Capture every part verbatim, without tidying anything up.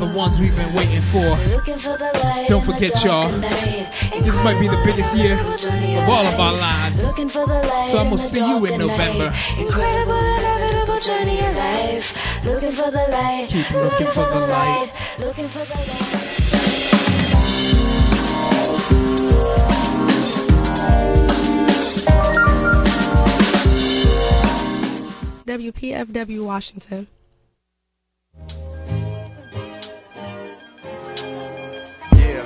the ones we've been waiting for. for Don't forget, y'all, this might be the biggest year of all of our lives. So I'm gonna see you in November. Looking for the light. Keep looking for the light. Looking for the light. W P F W Washington. Yeah.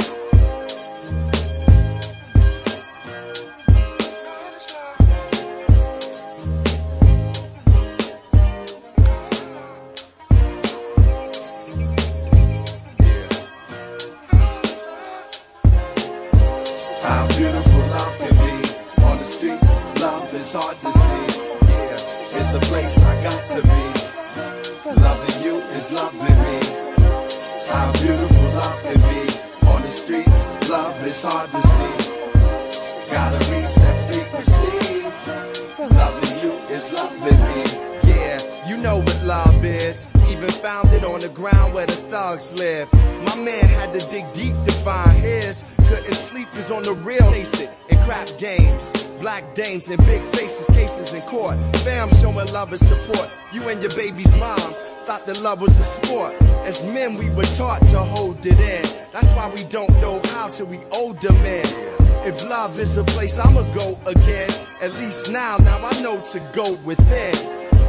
How beautiful love can be. On the streets, love is hard to see. It's a place I got to be. Loving you is loving me. How beautiful love can be. On the streets, love is hard to see. Gotta reach that frequency. Loving you is loving me. Yeah, you know what love is. Even founded on the ground where the thugs live. My man had to dig deep to find his. Couldn't sleep is on the real, face it. Crap games, black dames and big faces, cases in court. Fam showing love and support. You and your baby's mom thought that love was a sport. As men we were taught to hold it in. That's why we don't know how till we older men. If love is a place, I'ma go again. At least now, now I know to go within.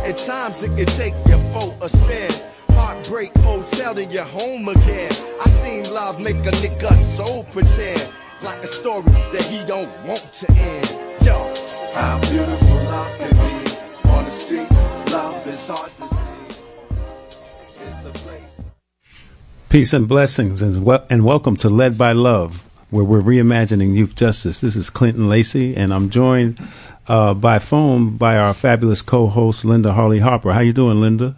At times it can take your foe a spin. Heartbreak hotel to your home again. I seen love make a nigga soul pretend. Like a story that he don't want to end. Yo, how beautiful love can be. On the streets, love is hard to see. It's a place. Peace and blessings, and, wel- and welcome to Led by Love, where we're reimagining youth justice. This is Clinton Lacey, and I'm joined uh, by phone by our fabulous co-host, Linda Harlee Harper. How you doing, Linda?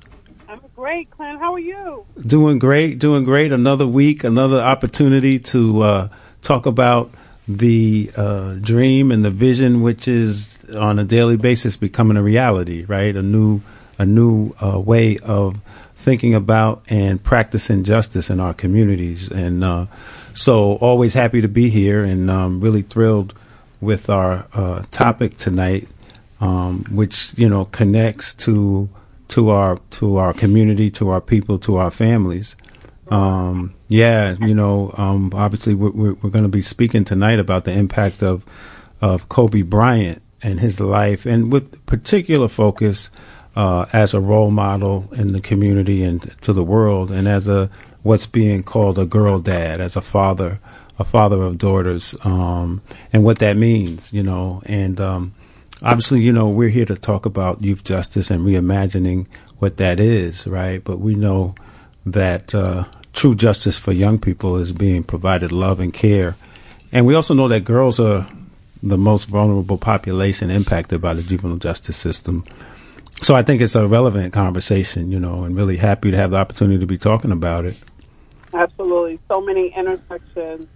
I'm great, Clint. How are you? Doing great, doing great. Another week, another opportunity to... Uh, talk about the uh, dream and the vision, which is on a daily basis becoming a reality, right? A new a new uh, way of thinking about and practicing justice in our communities. And uh, so always happy to be here, and um, really thrilled with our uh, topic tonight, um, which, you know, connects to to our to our community, to our people, to our families. Um, yeah, you know, um, obviously we're, we're, we're going to be speaking tonight about the impact of, of Kobe Bryant and his life, and with particular focus, uh, as a role model in the community and to the world, and as a, what's being called a girl dad, as a father, a father of daughters, um, and what that means, you know, and, um, obviously, you know, we're here to talk about youth justice and reimagining what that is, right? But we know that, uh, true justice for young people is being provided love and care. And we also know that girls are the most vulnerable population impacted by the juvenile justice system. So I think it's a relevant conversation, you know, and really happy to have the opportunity to be talking about it. Absolutely. So many intersections.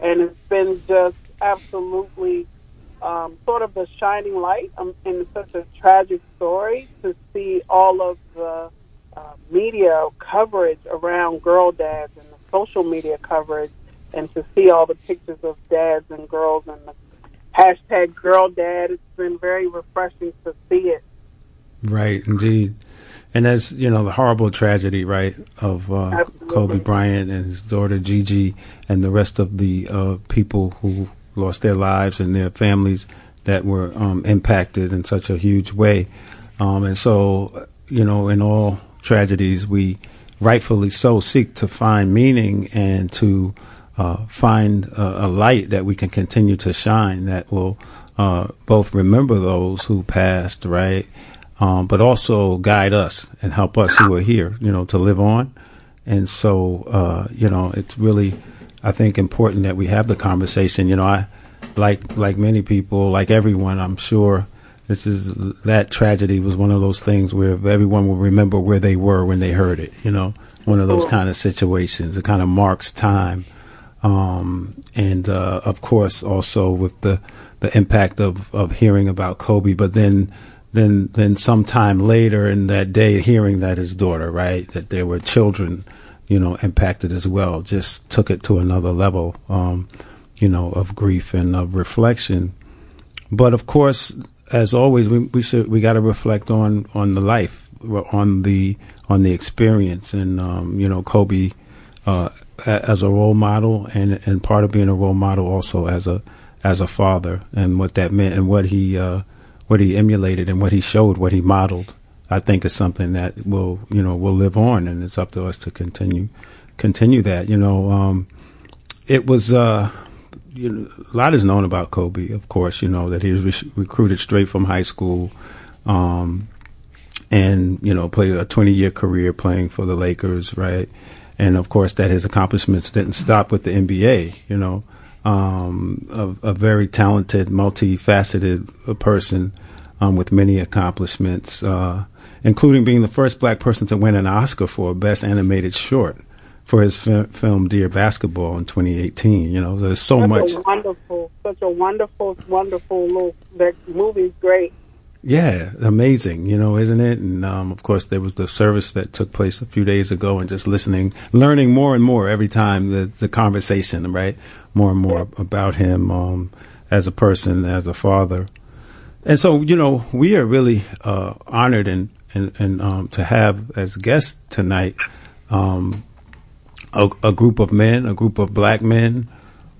And it's been just absolutely um, sort of a shining light in such a tragic story to see all of the Uh, media coverage around girl dads and the social media coverage, and to see all the pictures of dads and girls and the hashtag girl dad, it's been very refreshing to see it. Right, indeed. And that's, you know, the horrible tragedy, right, of uh, Kobe Bryant and his daughter Gigi and the rest of the uh, people who lost their lives and their families that were um, impacted in such a huge way. Um, and so, you know, in all tragedies, we rightfully so seek to find meaning and to uh, find a, a light that we can continue to shine that will uh, both remember those who passed, right, um, but also guide us and help us who are here, you know, to live on. And so, uh, you know, it's really, I think, important that we have the conversation. You know, I like like many people, like everyone, I'm sure. This is, that tragedy was one of those things where everyone will remember where they were when they heard it, you know, one of those kind of situations. It kind of marks time. Um, and, uh, of course, also with the, the impact of, of hearing about Kobe, but then, then, then sometime later in that day, hearing that his daughter, right, that there were children, you know, impacted as well. Just took it to another level, um, you know, of grief and of reflection. But of course, as always, we, we should we got to reflect on on the life, on the on the experience, and um, you know, Kobe uh, as a role model, and and part of being a role model also as a as a father, and what that meant, and what he uh, what he emulated, and what he showed, what he modeled. I think is something that will, you know, will live on, and it's up to us to continue, continue that. You know, um, it was uh, you know, a lot is known about Kobe, of course. You know that he was re- recruited straight from high school, um, and you know played a twenty-year career playing for the Lakers, right? And of course, that his accomplishments didn't stop with the N B A. You know, um, a, a very talented, multifaceted person um, with many accomplishments. Uh, including being the first black person to win an Oscar for Best Animated Short for his fi- film Dear Basketball in twenty eighteen. You know, there's so such much. A wonderful, such a wonderful, wonderful look. That movie's great. Yeah, amazing, you know, isn't it? And, um, of course, there was the service that took place a few days ago, and just listening, learning more and more every time the, the conversation, right? More and more yeah. about him um, as a person, as a father. And so, you know, we are really uh, honored and and, and um, to have as guests tonight um, a, a group of men, a group of black men,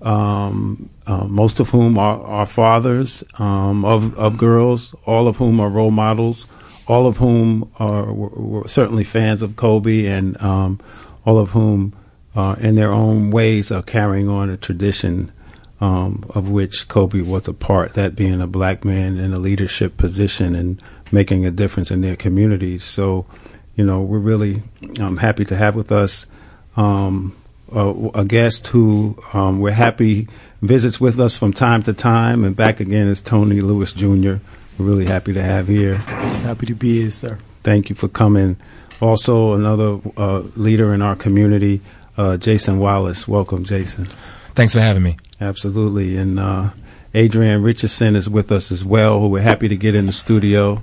um, uh, most of whom are, are fathers um, of, of girls, all of whom are role models, all of whom are were, were certainly fans of Kobe, and um, all of whom uh, in their own ways are carrying on a tradition um, of which Kobe was a part, that being a black man in a leadership position and making a difference in their communities. So, you know, we're really um, happy to have with us um, a, a guest who um, we're happy visits with us from time to time. And back again is Tony Lewis Junior We're really happy to have here. Happy to be here, sir. Thank you for coming. Also, another uh, leader in our community, uh, Jason Wallace. Welcome, Jason. Thanks for having me. Absolutely. And uh, Adrian Richardson is with us as well, who we're happy to get in the studio.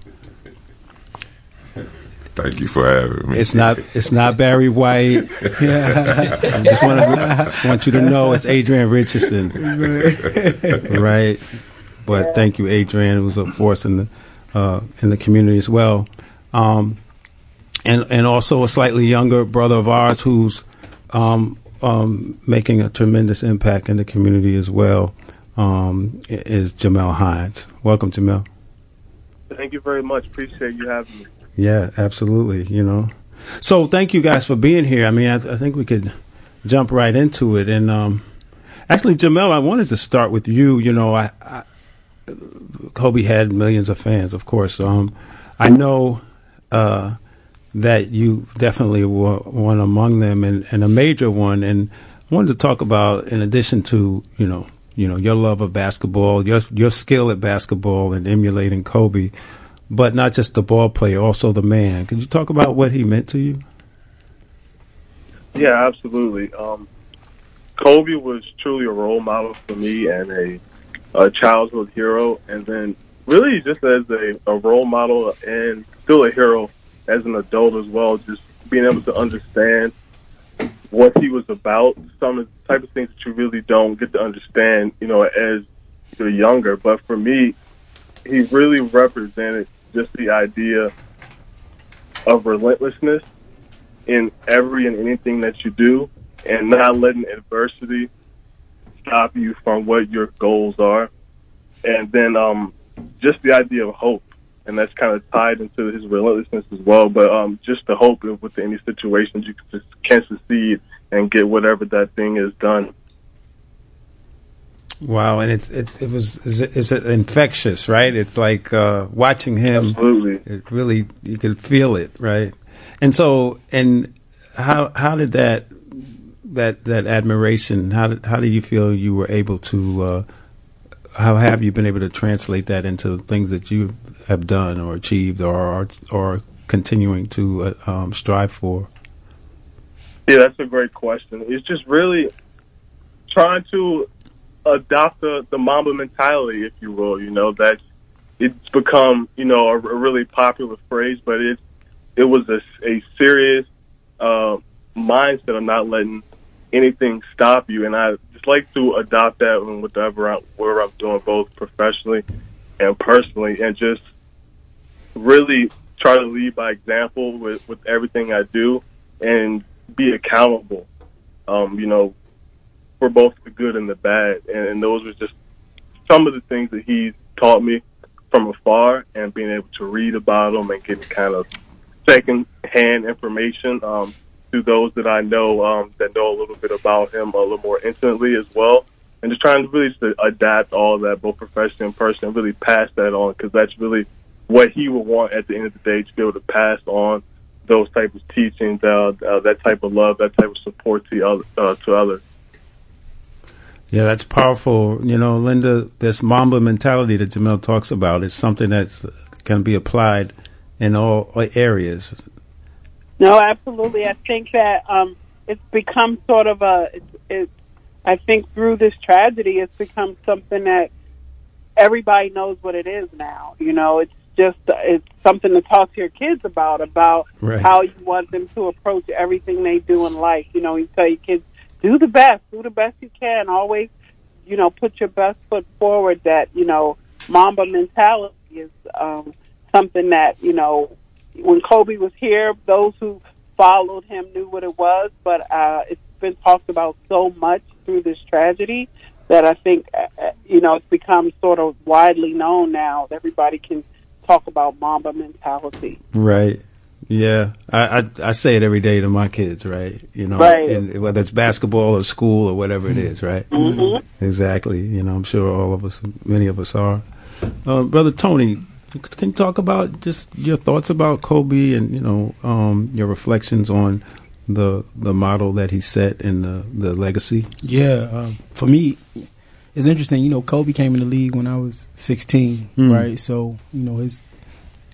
Thank you for having me. It's not it's not Barry White. I just want to want you to know it's Adrian Richardson, right? But thank you, Adrian. It was a force in the uh, in the community as well, um, and and also a slightly younger brother of ours who's um, um, making a tremendous impact in the community as well. Um, is Jamel Hines. Welcome, Jamel. Thank you very much. Appreciate you having me. Yeah, absolutely. You know, so thank you guys for being here. I mean, I, th- I think we could jump right into it. And um, actually, Jamel, I wanted to start with you. You know, I, I, Kobe had millions of fans, of course. Um, I know uh, that you definitely were one among them, and, and a major one. And I wanted to talk about, in addition to, you know, you know, your love of basketball, your your skill at basketball, and emulating Kobe. But not just the ball player, also the man. Could you talk about what he meant to you? Yeah, absolutely. Um, Kobe was truly a role model for me, and a, a childhood hero. And then really just as a, a role model, and still a hero as an adult as well, just being able to understand what he was about, some of the type of things that you really don't get to understand, you know, as you're younger. But for me, he really represented just the idea of relentlessness in every and anything that you do, and not letting adversity stop you from what your goals are. And then um, just the idea of hope, and that's kind of tied into his relentlessness as well, but um, just the hope of with any situations you can, can succeed and get whatever that thing is done. Wow, and it's it, it was is it, is it infectious, right? It's like uh, watching him. Absolutely, it really you could feel it, right? And so, and how how did that that that admiration? How did, how do you feel you were able to? Uh, how have you been able to translate that into things that you have done or achieved or are, or continuing to uh, um, strive for? Yeah, that's a great question. It's just really trying to adopt the, the Mamba mentality, if you will. You know, that it's become, you know, a, a really popular phrase, but it, it was a, a serious uh, mindset of not letting anything stop you. And I just like to adopt that in whatever I, where I'm doing, both professionally and personally, and just really try to lead by example with, with everything I do and be accountable, um, you know, for both the good and the bad. And, and those were just some of the things that he taught me from afar, and being able to read about them and get kind of second-hand information um, to those that I know um, that know a little bit about him a little more intimately as well. And just trying to really just adapt all that, both professionally and personally, and really pass that on, because that's really what he would want at the end of the day, to be able to pass on those type of teachings, uh, uh, that type of love, that type of support to other, uh, to others. Yeah, that's powerful. You know, Linda, this Mamba mentality that Jamel talks about is something that can be applied in all areas. No, absolutely. I think that um, it's become sort of a, it's, it's, I think through this tragedy, it's become something that everybody knows what it is now. You know, it's just, it's something to talk to your kids about, about right. how you want them to approach everything they do in life. You know, you tell your kids, do the best, do the best you can. Always, you know, put your best foot forward. That, you know, Mamba mentality is um, something that, you know, when Kobe was here, those who followed him knew what it was. But uh, it's been talked about so much through this tragedy that I think, uh, you know, it's become sort of widely known now. Everybody can talk about Mamba mentality. Right. Yeah, I, I I say it every day to my kids, right? You know, right. And whether it's basketball or school or whatever it is, right? Mm-hmm. Exactly. You know, I'm sure all of us, many of us are. Uh, Brother Tony, can you talk about just your thoughts about Kobe and, you know, um, your reflections on the the model that he set and the, the legacy? Yeah, uh, for me, it's interesting. You know, Kobe came in the league when I was sixteen, mm. right? So, you know, his...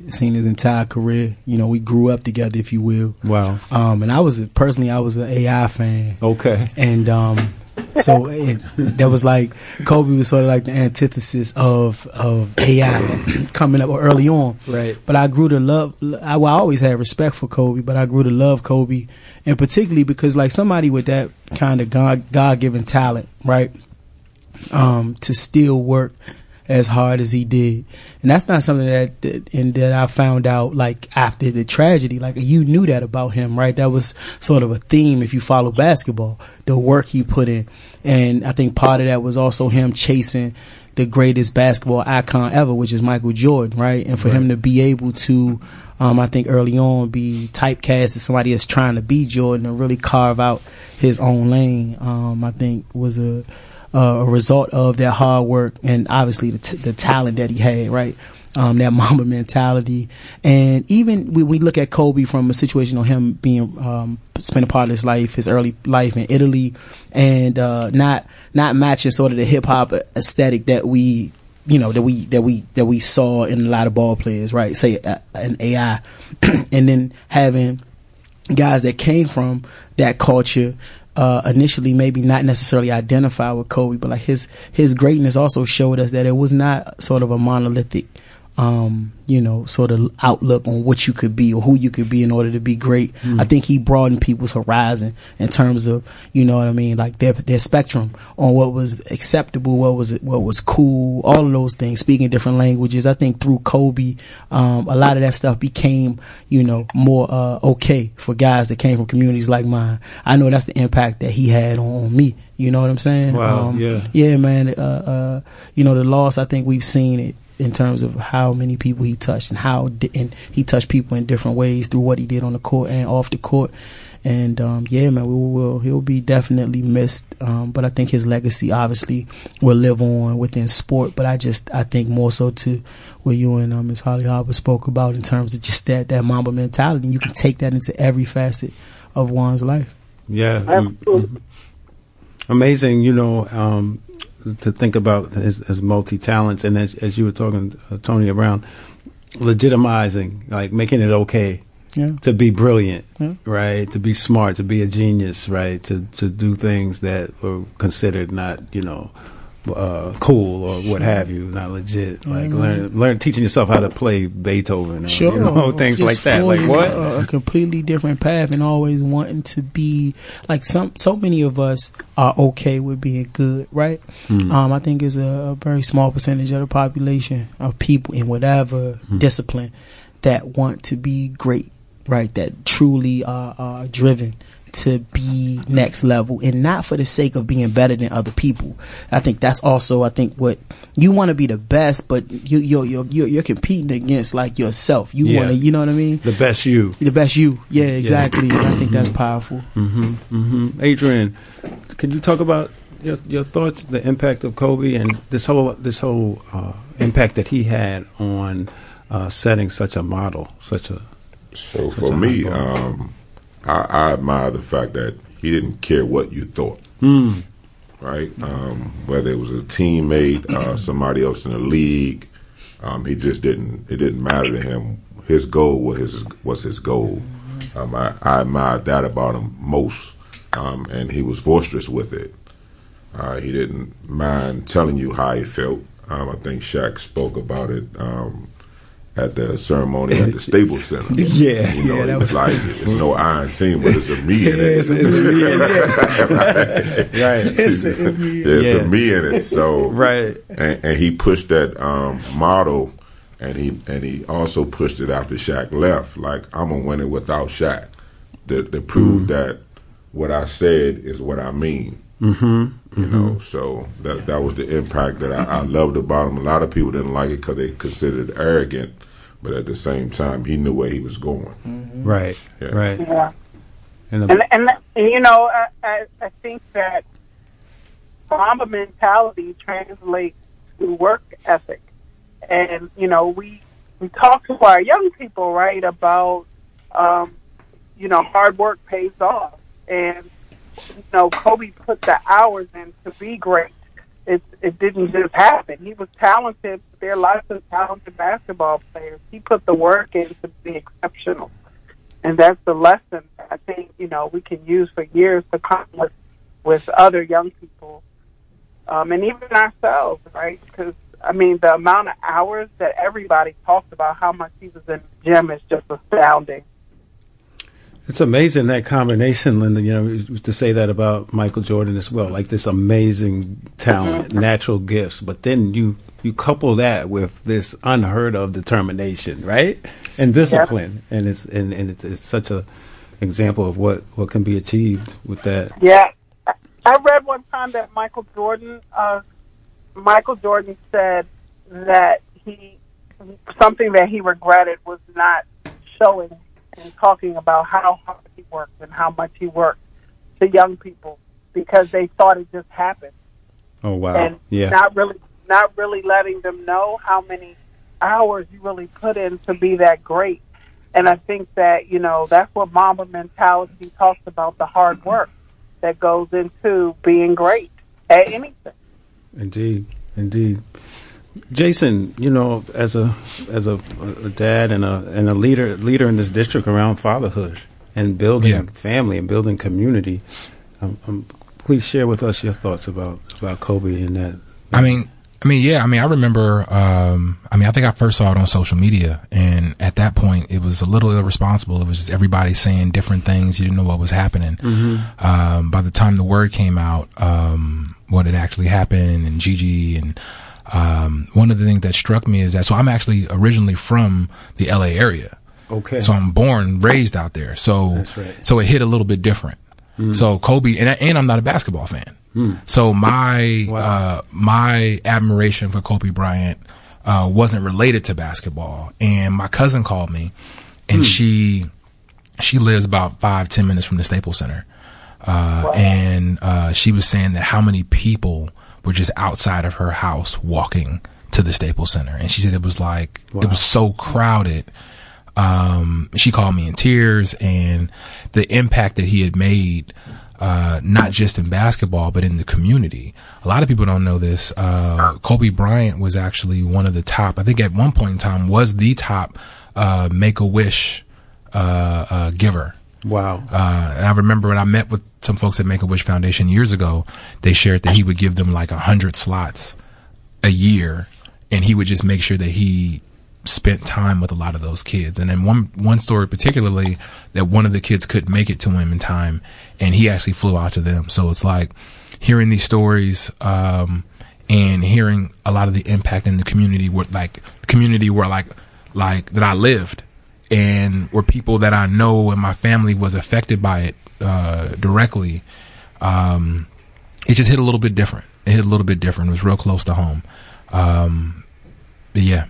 seen his entire career. You know, we grew up together, if you will. Wow. Um, and I was personally, I was an A I fan. Okay. And um, so it, that was like Kobe was sort of like the antithesis of of A I coming up early on. Right. But I grew to love. I, well, I always had respect for Kobe, but I grew to love Kobe, and particularly because like somebody with that kind of God God given talent, right? Um, to still work as hard as he did. And that's not something that, that and that I found out like after the tragedy. Like you knew that about him, right? That was sort of a theme if you follow basketball, the work he put in. And I think part of that was also him chasing the greatest basketball icon ever, which is Michael Jordan, right? And for right. him to be able to, um, I think early on, be typecast as somebody that's trying to be Jordan and really carve out his own lane, um, I think was a Uh, a result of that hard work and obviously the, t- the talent that he had, right? Um, that Mamba mentality. And even when we look at Kobe from a situation of him being, um, spent a part of his life, his early life in Italy, and, uh, not, not matching sort of the hip hop aesthetic that we, you know, that we, that we, that we saw in a lot of ball players, right? Say uh, an A I. And then having guys that came from that culture, Uh, initially maybe not necessarily identify with Kobe, but like his his greatness also showed us that it was not sort of a monolithic um, you know, sort of outlook on what you could be or who you could be in order to be great. Mm. I think he broadened people's horizon in terms of, you know what I mean, like their their spectrum on what was acceptable, what was what was cool, all of those things, speaking different languages. I think through Kobe, um, a lot of that stuff became, you know, more uh, okay for guys that came from communities like mine. I know that's the impact that he had on me. You know what I'm saying? Wow. Um, yeah. Yeah, man. Uh, uh, you know, the loss, I think we've seen it in terms of how many people he touched and how di- and he touched people in different ways through what he did on the court and off the court. And, um, yeah, man, we will, he'll be definitely missed. Um, but I think his legacy obviously will live on within sport. But I just, I think more so to what you and, um, Miz Harlee Harper spoke about in terms of just that, that Mamba mentality. You can take that into every facet of one's life. Yeah. Mm-hmm. Amazing. You know, um, to think about his, his multi-talents, and as, as you were talking, uh, Tony, around legitimizing, like making it okay yeah. to be brilliant, yeah. right? To be smart, to be a genius, right? To to do things that were considered not, you know, uh, cool or what have you, not legit. Like mm-hmm. learn, learn, teaching yourself how to play Beethoven, or, sure, you know, things it's like that. Like what? A, a completely different path, and always wanting to be like some. So many of us are okay with being good, right? Mm-hmm. Um, I think it's a, a very small percentage of the population of people in whatever mm-hmm. discipline that want to be great, right? That truly are, are driven to be next level, and not for the sake of being better than other people. I think that's also, I think what you want to be the best, but you, you're, you're, you're competing against like yourself. You yeah. want to, you know what I mean? The best you. The best you. Yeah, exactly. Yeah. And I think that's powerful. Mm-hmm. Mm-hmm. Adrian, could you talk about your, your thoughts, the impact of Kobe and this whole, this whole uh, impact that he had on uh, setting such a model, such a. So such for a me, um, I, I admire the fact that he didn't care what you thought, mm. right? Um, whether it was a teammate, uh, somebody else in the league, um, he just didn't. It didn't matter to him. His goal was his was his goal. Um, I, I admired that about him most, um, and he was boisterous with it. Uh, he didn't mind telling you how he felt. Um, I think Shaq spoke about it. Um, At the ceremony at the Staples Center, yeah, you know, yeah, it's like it's no iron team, but it's a me in it. It's a me in it, right? It's a me. It's a me in it. So right, and, and he pushed that um, model, and he and he also pushed it after Shaq left. Like, I'm a winner without Shaq, to, to prove mm-hmm. that what I said is what I mean. Mm-hmm. You know, so that that was the impact that I, I loved about him. A lot of people didn't like it because they considered it arrogant, but at the same time, he knew where he was going. Mm-hmm. Right, yeah. right. Yeah. And, and, and, you know, I, I, I think that Mamba mentality translates to work ethic. And, you know, we, we talk to our young people, right, about, um, you know, hard work pays off. And you know, Kobe put the hours in to be great. It it didn't just happen. He was talented. There are lots of talented basketball players. He put the work in to be exceptional. And that's the lesson I think, you know, we can use for years to come with, with other young people. Um, and even ourselves, right? Because, I mean, the amount of hours that everybody talks about how much he was in the gym is just astounding. It's amazing, that combination, Linda. You know, to say that about Michael Jordan as well, like this amazing talent, mm-hmm. natural gifts, but then you, you couple that with this unheard of determination, right, and discipline, yeah. and it's and, and it's, it's such a example of what, what can be achieved with that. Yeah, I read one time that Michael Jordan, uh, Michael Jordan said that he something that he regretted was not showing and talking about how hard he worked and how much he worked to young people because they thought it just happened. Oh wow! And yeah. not really, not really letting them know how many hours you really put in to be that great. And I think that, you know, that's what Mamba mentality talks about: the hard work that goes into being great at anything. Indeed, indeed. Jason, you know, as a as a, a dad and a and a leader leader in this district around fatherhood and building yeah. family and building community, um, um, please share with us your thoughts about, about Kobe and that. I mean, I mean, yeah, I mean, I remember. Um, I mean, I think I first saw it on social media, and at that point, it was a little irresponsible. It was just everybody saying different things. You didn't know what was happening. Mm-hmm. Um, by the time the word came out, um, what had actually happened, and Gigi and. Um, one of the things that struck me is that, so I'm actually originally from the L A area. Okay. So I'm born, raised out there. So, that's right. So it hit a little bit different. Mm. So Kobe, and, and I'm not a basketball fan. Mm. So my, wow. uh, my admiration for Kobe Bryant, uh, wasn't related to basketball. And my cousin called me and mm. she, she lives about five, ten minutes from the Staples Center. Uh, wow. and, uh, she was saying that how many people were just outside of her house walking to the Staples Center. And she said it was like, wow. it was so crowded. Um, she called me in tears, and the impact that he had made, uh, not just in basketball, but in the community. A lot of people don't know this. Uh, Kobe Bryant was actually one of the top, I think at one point in time was the top, uh, Make-A-Wish, uh, uh, giver. Wow. Uh, and I remember when I met with some folks at Make-A-Wish Foundation years ago, they shared that he would give them like a hundred slots a year, and he would just make sure that he spent time with a lot of those kids. And then one one story particularly, that one of the kids couldn't make it to him in time, and he actually flew out to them. So it's like hearing these stories, um, and hearing a lot of the impact in the community where like community where like like that I lived, and where people that I know and my family was affected by it uh, directly. Um, it just hit a little bit different. It hit a little bit different. It was real close to home. Um, but yeah.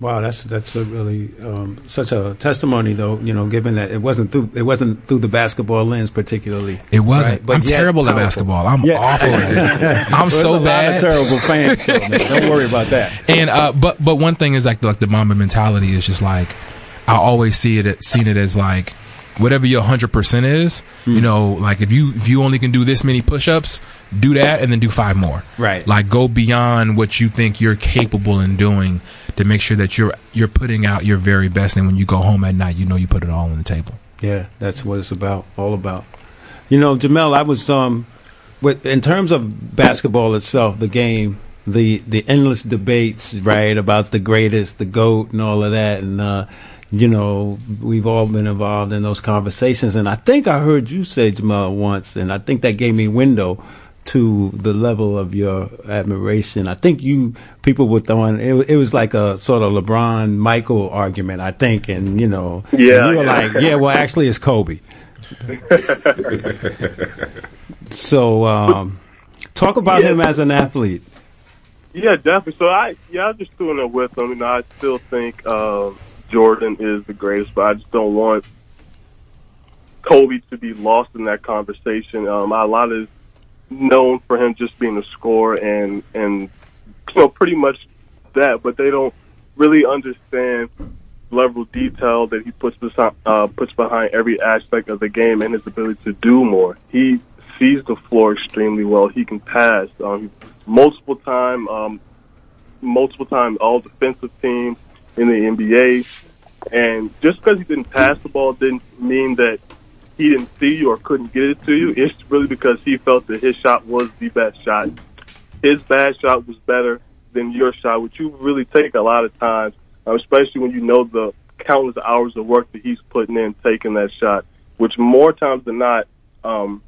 Wow, that's that's a really um, such a testimony, though. You know, given that it wasn't through it wasn't through the basketball lens, particularly. It wasn't. Right? But I'm yet, terrible powerful. at basketball. I'm yeah. awful at it. I'm so a bad. Lot of terrible fans. Though, man. Don't worry about that. And uh, but but one thing is like like the Mamba mentality is just like I always see it seen it as like whatever your hundred percent is. Mm. You know, like if you if you only can do this many push-ups, do that and then do five more. Right. Like go beyond what you think you're capable in doing, to make sure that you're you're putting out your very best, and when you go home at night, you know you put it all on the table. Yeah, that's what it's about, all about. You know, Jamel, I was um, with, in terms of basketball itself, the game, the the endless debates, right, about the greatest, the GOAT, and all of that, and uh, you know, we've all been involved in those conversations. And I think I heard you say, Jamel, once, and I think that gave me window to the level of your admiration. I think you people were throwing it, it was like a sort of LeBron Michael argument, I think, and you know, yeah, and you were yeah. like, yeah, well, actually, it's Kobe. So, um, talk about yeah. him as an athlete. Yeah, definitely. So I, yeah, I just threw it with him. You know, I still think uh, Jordan is the greatest, but I just don't want Kobe to be lost in that conversation. Um, a lot of known for him just being a scorer and and you know pretty much that, but they don't really understand level of detail that he puts beside, uh, puts behind every aspect of the game and his ability to do more. He sees the floor extremely well. He can pass um, multiple time, um, multiple time all defensive team in the N B A, and just because he didn't pass the ball didn't mean that he didn't see you or couldn't get it to you. It's really because he felt that his shot was the best shot. His bad shot was better than your shot, which you really take a lot of times, especially when you know the countless hours of work that he's putting in taking that shot, which more times than not, um,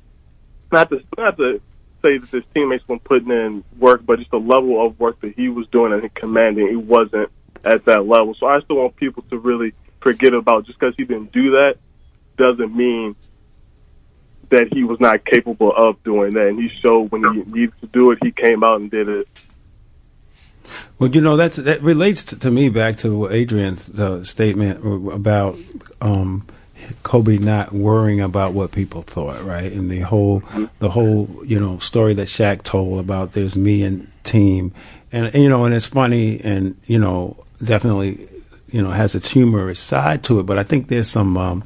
not to not to say that his teammates weren't putting in work, but just the level of work that he was doing and commanding, he wasn't at that level. So I still want people to really forget about just because he didn't do that doesn't mean that he was not capable of doing that, and he showed when he needed to do it, he came out and did it. Well, you know, that's that relates to, to me back to Adrian's uh, statement about um, Kobe not worrying about what people thought, right? And the whole, the whole, you know, story that Shaq told about there's me and team, and, and you know, and it's funny, and you know, definitely, you know, has its humorous side to it, but I think there's some. Um,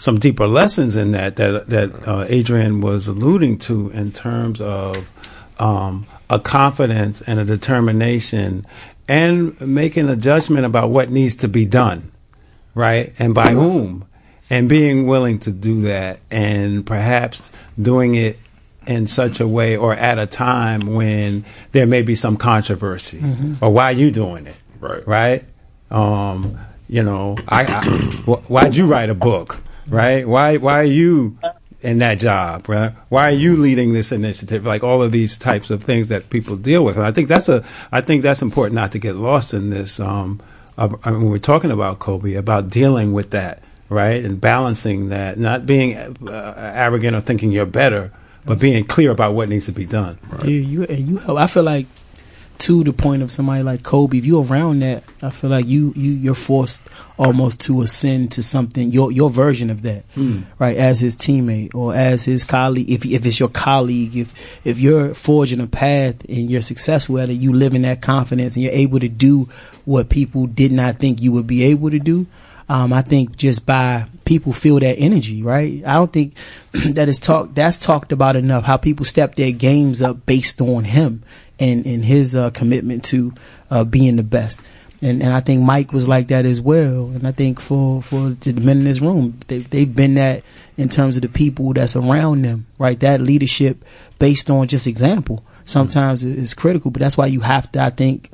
Some deeper lessons in that that that uh, Adrian was alluding to in terms of um, a confidence and a determination and making a judgment about what needs to be done, right, and by whom, and being willing to do that, and perhaps doing it in such a way or at a time when there may be some controversy mm-hmm. or why are you doing it, right? Right? Um, you know, I, I why'd you write a book? Right? Why? Why are you in that job? Right? Why are you leading this initiative? Like all of these types of things that people deal with, and I think that's a. I think that's important not to get lost in this. Um, I mean, we're talking about Kobe, about dealing with that, right, and balancing that, not being uh, arrogant or thinking you're better, but being clear about what needs to be done. Right? Yeah, you and you. I feel like to the point of somebody like Kobe, if you're around that, I feel like you, you, you're forced almost to ascend to something, your your version of that, mm. right, as his teammate or as his colleague. If if it's your colleague, if if you're forging a path and you're successful at it, you live in that confidence and you're able to do what people did not think you would be able to do. Um, I think just by people feel that energy, right? I don't think that is talk, that's talked about enough, how people step their games up based on him and, and his uh, commitment to uh, being the best. And, and I think Mike was like that as well. And I think for, for the men in this room, they, they've been that in terms of the people that's around them, right? That leadership based on just example sometimes is critical, but that's why you have to, I think,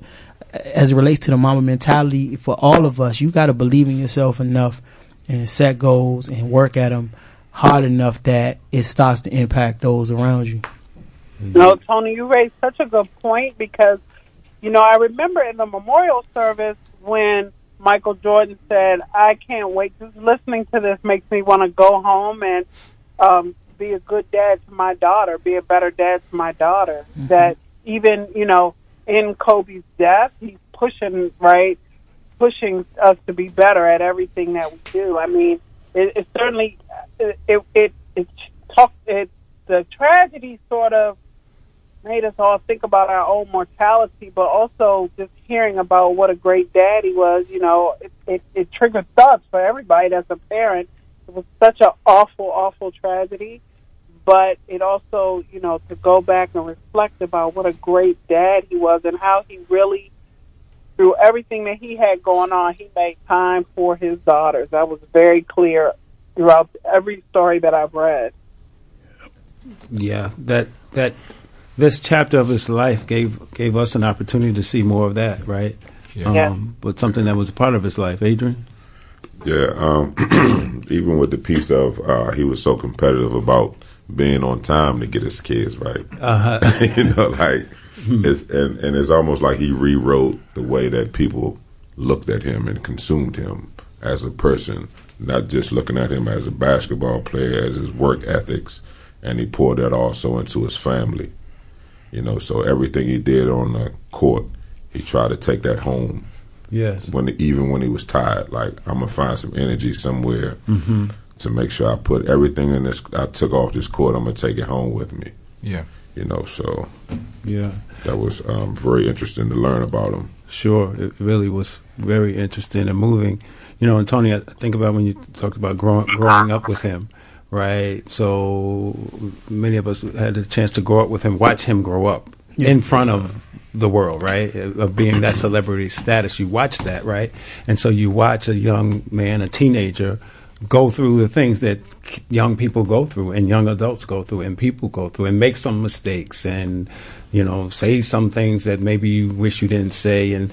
as it relates to the mama mentality for all of us, you got to believe in yourself enough and set goals and work at them hard enough that it starts to impact those around you. No, Tony, you raised such a good point because, you know, I remember in the memorial service when Michael Jordan said, I can't wait. Just listening to this makes me want to go home and um, be a good dad to my daughter, be a better dad to my daughter. Mm-hmm. That even, you know, in Kobe's death, he's pushing, right, pushing us to be better at everything that we do. I mean, it, it certainly, it it, it, it, talk, it the tragedy sort of made us all think about our own mortality, but also just hearing about what a great dad he was, you know, it, it, it triggered thoughts for everybody that's a parent. It was such an awful, awful tragedy, but it also, you know, to go back and reflect about what a great dad he was and how he really, through everything that he had going on, he made time for his daughters. That was very clear throughout every story that I've read. Yeah, that that... this chapter of his life gave gave us an opportunity to see more of that, right? Yeah. Um, yeah. But something that was a part of his life. Adrian? Yeah. Um, even with the piece of uh, he was so competitive about being on time to get his kids, right? Uh-huh. You know, like, it's, and, and it's almost like he rewrote the way that people looked at him and consumed him as a person, not just looking at him as a basketball player, as his work ethics, and he poured that also into his family. You know, so everything he did on the court, he tried to take that home. Yes. When even when he was tired, like, I'm gonna find some energy somewhere mm-hmm. to make sure I put everything in this. I took off this court. I'm gonna take it home with me. Yeah. You know, so yeah, that was um, very interesting to learn about him. Sure, it really was very interesting and moving. You know, and Tony, I think about when you talked about growing growing up with him. Right, so many of us had a chance to grow up with him, watch him grow up yeah. in front of the world, right, of being that celebrity status. You watch that, right? And so you watch a young man, a teenager, go through the things that young people go through and young adults go through and people go through and make some mistakes and, you know, say some things that maybe you wish you didn't say. And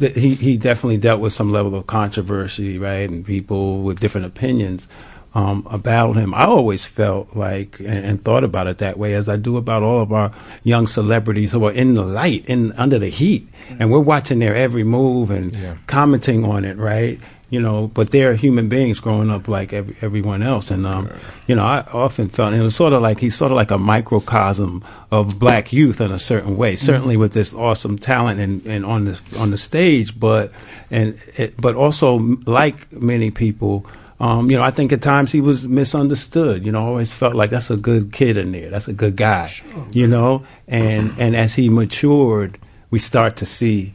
he, he definitely dealt with some level of controversy, right, and people with different opinions. Um, about him. I always felt like and, and thought about it that way, as I do about all of our young celebrities who are in the light, in under the heat, and we're watching their every move and yeah. commenting on it, right? You know, but they're human beings growing up like every, everyone else. And, um, you know, I often felt it was sort of like he's sort of like a microcosm of black youth in a certain way, certainly mm-hmm. with this awesome talent and, and on the, on the stage, but, and, it, but also like many people, Um, you know, I think at times he was misunderstood, you know, always felt like that's a good kid in there. That's a good guy, sure. you know, and and as he matured, we start to see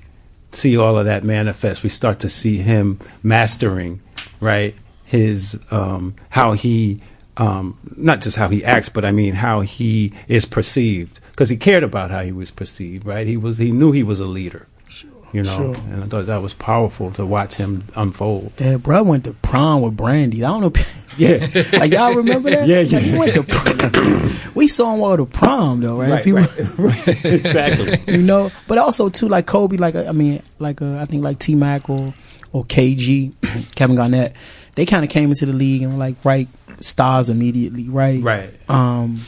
see all of that manifest. We start to see him mastering, right, his um, how he um, not just how he acts, but I mean, how he is perceived, because he cared about how he was perceived. Right. He was he knew he was a leader. You know, sure. And I thought that was powerful to watch him unfold. Yeah, bro, I went to prom with Brandy. I don't know. Yeah. Like, y'all remember that? Yeah, yeah. Like, he went to prom. We saw him all to prom, though, right? Right, right, right. Exactly. You know, but also, too, like Kobe, like, I mean, like, uh, I think like T-Mac or, or K G, Kevin Garnett, they kind of came into the league and were like, right, stars immediately, right? Right. Um,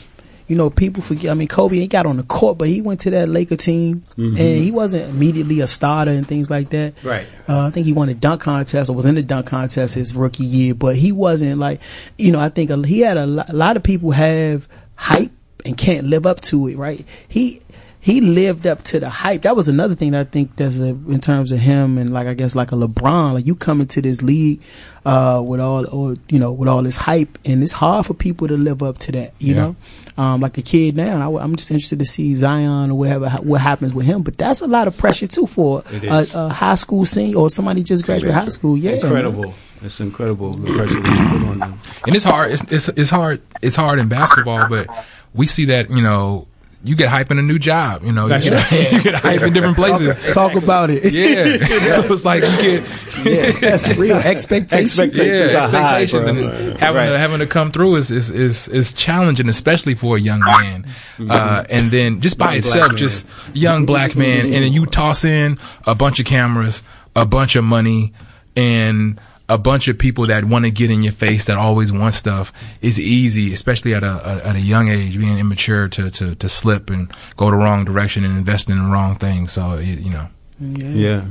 You know, people forget. I mean, Kobe, he got on the court, but he went to that Laker team, mm-hmm. and he wasn't immediately a starter and things like that. Right. Uh, I think he won a dunk contest or was in the dunk contest his rookie year, but he wasn't like, you know, I think a, he had a, lo- a lot of people have hype and can't live up to it, right? He he lived up to the hype. That was another thing that I think that's a, in terms of him and, like, I guess like a LeBron, like you come into this league uh, with all, or, you know, with all this hype, and it's hard for people to live up to that, you yeah. know? Um, like the kid now, I, I'm just interested to see Zion or whatever what happens with him. But that's a lot of pressure too for a, a high school senior or somebody just graduated high school. Yeah, incredible. It's incredible the pressure that's put on them. And it's hard. It's, it's it's hard. It's hard in basketball, but we see that, you know, you get hype in a new job, you know. You get, right. you get hype in different places. Talk, talk about it. Yeah. So it's like you get yeah, that's real. Expectations. Expectations, yeah, are expectations high, and right. having right. to having to come through is is, is is challenging, especially for a young man. Uh, and then just by young itself, just young black man, and then you toss in a bunch of cameras, a bunch of money, and a bunch of people that want to get in your face, that always want stuff. It's easy, especially at a at a young age, being immature, to to to slip and go the wrong direction and invest in the wrong thing. So it, you know, yeah. yeah.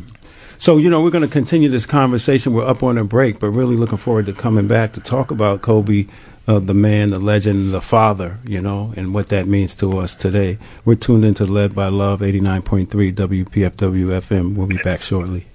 So, you know, we're going to continue this conversation. We're up on a break, but really looking forward to coming back to talk about Kobe, uh, the man, the legend, the father, you know, and what that means to us today. We're tuned into Led by Love, eighty-nine point three W P F W F M. We'll be back shortly.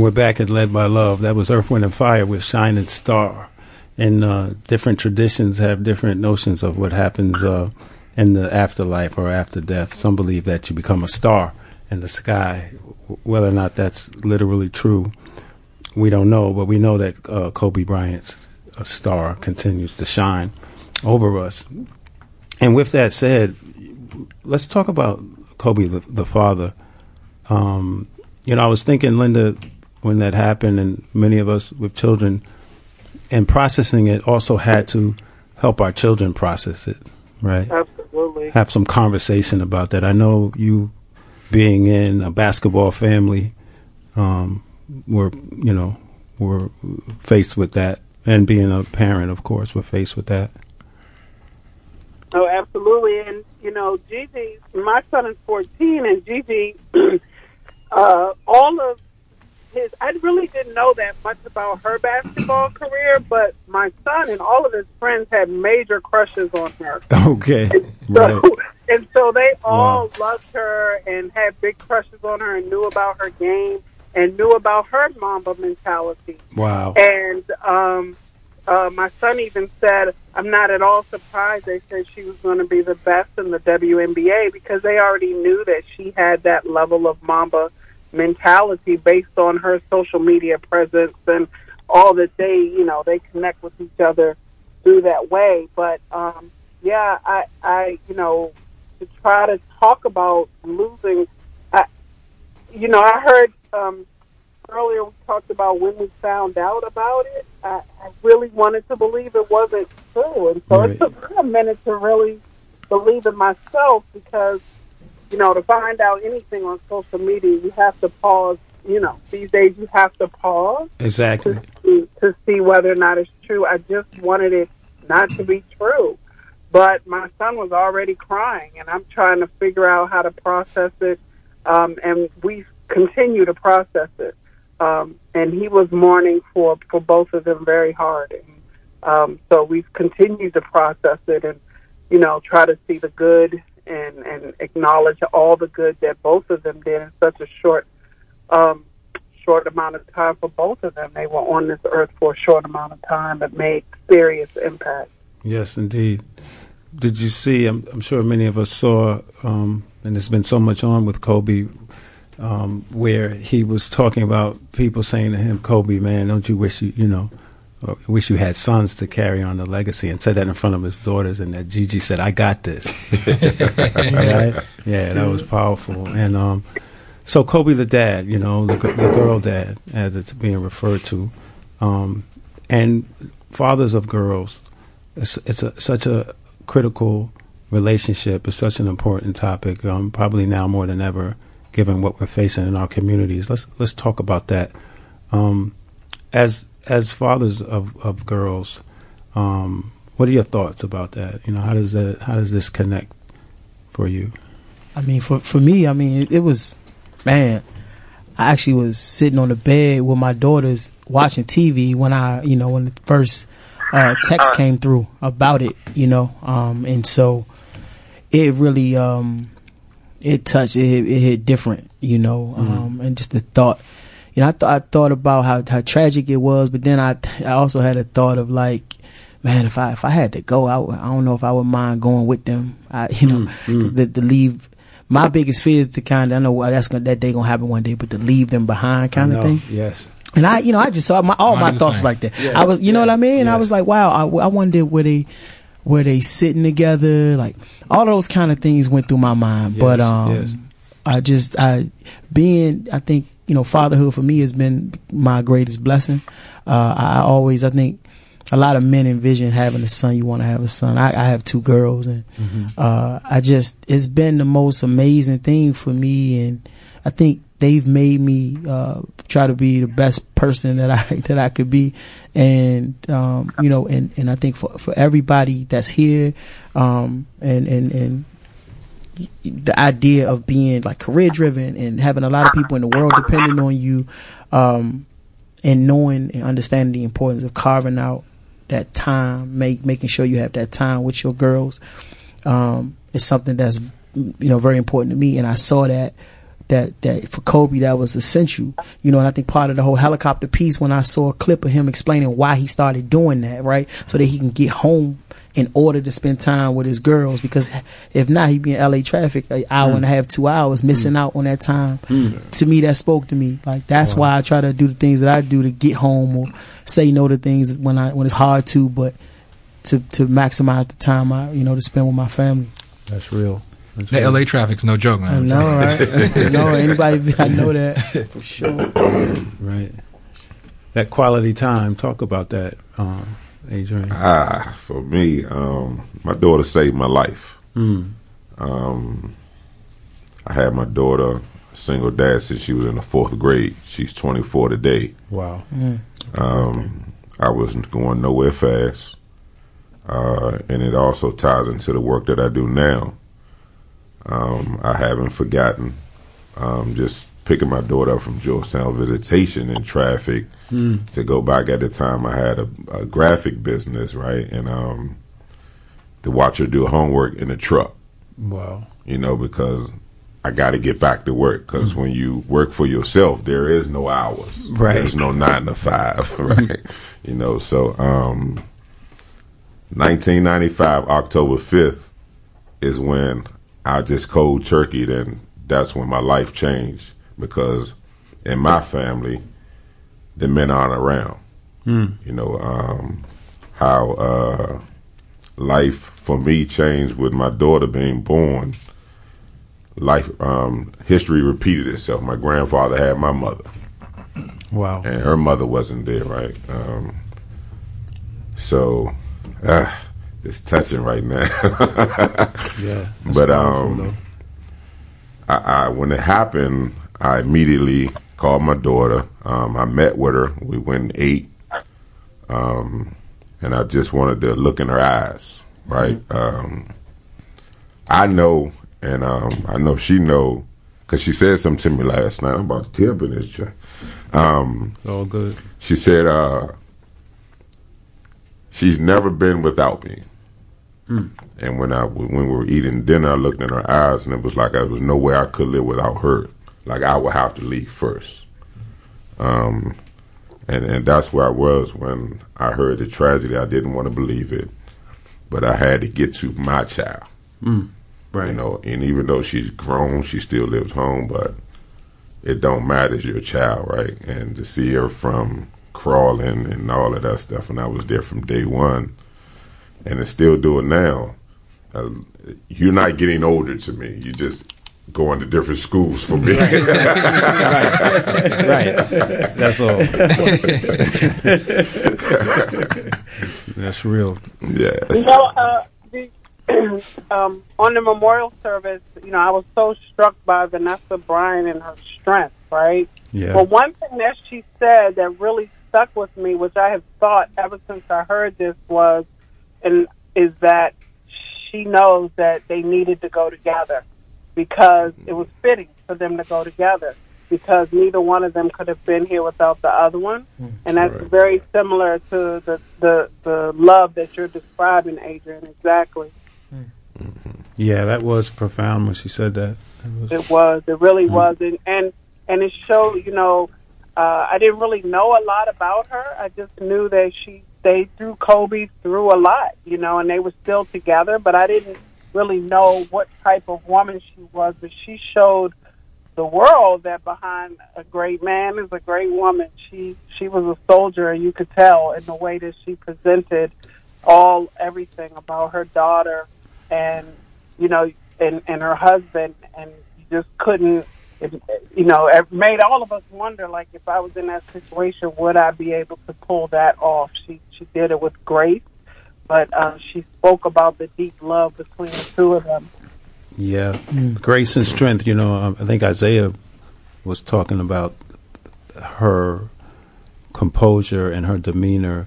We're back at Led by Love. That was Earth, Wind, and Fire with Shining Star. And uh, different traditions have different notions of what happens uh, in the afterlife or after death. Some believe that you become a star in the sky. Whether or not that's literally true, we don't know. But we know that uh, Kobe Bryant's a star continues to shine over us. And with that said, let's talk about Kobe, the, the father. Um, you know, I was thinking, Linda, when that happened, and many of us with children, and processing it also had to help our children process it, right? Absolutely. Have some conversation about that. I know you, being in a basketball family, um, were, you know, were faced with that, and being a parent, of course, were faced with that. Oh, absolutely. And, you know, Gigi, my son is fourteen, and Gigi, uh, all of His, I really didn't know that much about her basketball career, but my son and all of his friends had major crushes on her. Okay. And so, right. and so they all wow. loved her and had big crushes on her and knew about her game and knew about her Mamba mentality. Wow. And um, Uh, my son even said, I'm not at all surprised they said she was going to be the best in the W N B A, because they already knew that she had that level of Mamba mentality based on her social media presence and all that they, you know, they connect with each other through that way. But, um, yeah, I, I, you know, to try to talk about losing, I, you know, I heard um, earlier we talked about when we found out about it. I, I really wanted to believe it wasn't true. And so right. It took me a minute to really believe in myself, because, you know, to find out anything on social media, you have to pause. You know, these days you have to pause. Exactly. To see, to see whether or not it's true. I just wanted it not to be true. But my son was already crying, and I'm trying to figure out how to process it. Um, and we continue to process it. Um, and he was mourning for, for both of them very hard. And, um, so we've continued to process it and, you know, try to see the good and, and acknowledge all the good that both of them did in such a short, um, short amount of time for both of them. They were on this earth for a short amount of time, but made serious impact. Yes, indeed. Did you see, I'm, I'm sure many of us saw, um, and there's been so much on with Kobe, Um, where he was talking about people saying to him, Kobe, man, don't you wish you, you know, or wish you had sons to carry on the legacy, and said that in front of his daughters, and that Gigi said, I got this. Right? Yeah, that was powerful. And um, so Kobe the dad, you know, the, the girl dad, as it's being referred to, um, and fathers of girls, it's, it's a, such a critical relationship. It's such an important topic, um, probably now more than ever, given what we're facing in our communities. Let's let's talk about that. Um, as as fathers of, of girls, um, what are your thoughts about that? You know, how does that how does this connect for you? I mean, for for me, I mean, it, it was, man, I actually was sitting on the bed with my daughters watching T V when I, you know, when the first uh, text came through about it, you know, um, and so it really. Um, It touched. It, it hit different, you know, mm-hmm. um, and just the thought. You know, I thought I thought about how, how tragic it was, but then I I also had a thought of like, man, if I if I had to go, I, I don't know if I would mind going with them. I you know, mm-hmm. 'cause the, the leave. My biggest fear is to kind of I know that's gonna, that day gonna happen one day, but to leave them behind kind of thing. Yes. And I you know I just saw my, all Mine my thoughts like that. Yeah, I was you yeah, know what I mean. Yeah. I was like, wow, I I wondered where they. Were they sitting together? Like all those kind of things went through my mind. Yes, but um, yes. I just I being I think you know fatherhood for me has been my greatest blessing. Uh, I always I think a lot of men envision having a son. You want to have a son. I, I have two girls, and mm-hmm. uh, I just it's been the most amazing thing for me. And I think they've made me uh, try to be the best person that I that I could be. And, um, you know, and, and I think for, for everybody that's here, um, and, and, and the idea of being like career driven and having a lot of people in the world depending on you, um, and knowing and understanding the importance of carving out that time, make, making sure you have that time with your girls, um, is something that's, you know, very important to me. And I saw that. That, that for Kobe that was essential, you know, and I think part of the whole helicopter piece when I saw a clip of him explaining why he started doing that, right, so that he can get home in order to spend time with his girls, because if not he'd be in L A traffic an hour mm. and a half, two hours missing mm. out on that time. Mm. To me that spoke to me, like that's wow. why I try to do the things that I do to get home or say no to things when I when it's hard to, but to to maximize the time I you know to spend with my family. That's real. That's the right. L A traffic's no joke, man. I know, right? I know, anybody, I know that for sure. Right. That quality time, talk about that, um, Adrian. Ah, for me, um, my daughter saved my life. Mm. Um, I had my daughter, single dad, since she was in the fourth grade. She's twenty-four today. Wow. Mm. Um, I wasn't going nowhere fast. Uh, and it also ties into the work that I do now. Um, I haven't forgotten um, just picking my daughter up from Georgetown visitation in traffic mm. to go back. At the time I had a, a graphic business, right? And um, to watch her do homework in a truck. Wow. You know, because I got to get back to work, because mm-hmm. when you work for yourself, there is no hours. Right. There's no nine to five. Right. You know, so um, nineteen ninety-five, October fifth is when I just cold turkeyed, and that's when my life changed, because in my family, the men aren't around. Mm. You know, um, how uh, life for me changed with my daughter being born. Life, um, history repeated itself. My grandfather had my mother. Wow. And her mother wasn't there, right? Um, so, uh, it's touching right now. Yeah. But um, I, I, when it happened, I immediately called my daughter. Um, I met with her. We went and ate. Um, and I just wanted to look in her eyes, right? Mm-hmm. Um, I know... And um, I know she know, because she said something to me last night. I'm about to tear up in this joint. Um, it's all good. She said uh, she's never been without me. Mm. And when I when we were eating dinner, I looked in her eyes, and it was like there was no way I could live without her. Like I would have to leave first. Um, and and that's where I was when I heard the tragedy. I didn't want to believe it, but I had to get to my child. Mm. Right. You know, and even though she's grown, she still lives home, but it don't matter, it's your child, right? And to see her from crawling and all of that stuff, and I was there from day one, and I still do it now. Uh, you're not getting older to me. You just going to different schools for me. Right. Right. That's all. That's real. Yeah. You know, uh, the- Um, on the memorial service, you know, I was so struck by Vanessa Bryant and her strength, right? Yeah. But one thing that she said that really stuck with me, which I have thought ever since I heard this, was, and is that she knows that they needed to go together, because it was fitting for them to go together, because neither one of them could have been here without the other one. And that's right. Very similar to the, the, the love that you're describing, Adrian, exactly. Mm-hmm. Yeah, that was profound when she said that. It was. It, was, it really mm-hmm. was, and, and and it showed. You know, uh, I didn't really know a lot about her. I just knew that she they threw Kobe through a lot, you know, and they were still together. But I didn't really know what type of woman she was. But she showed the world that behind a great man is a great woman. She she was a soldier, and you could tell in the way that she presented all everything about her daughter. And, you know, and, and her husband, and you just couldn't, you know, it made all of us wonder, like, if I was in that situation, would I be able to pull that off? She she did it with grace, but uh, she spoke about the deep love between the two of them. Yeah, grace and strength. You know, I think Isaiah was talking about her composure and her demeanor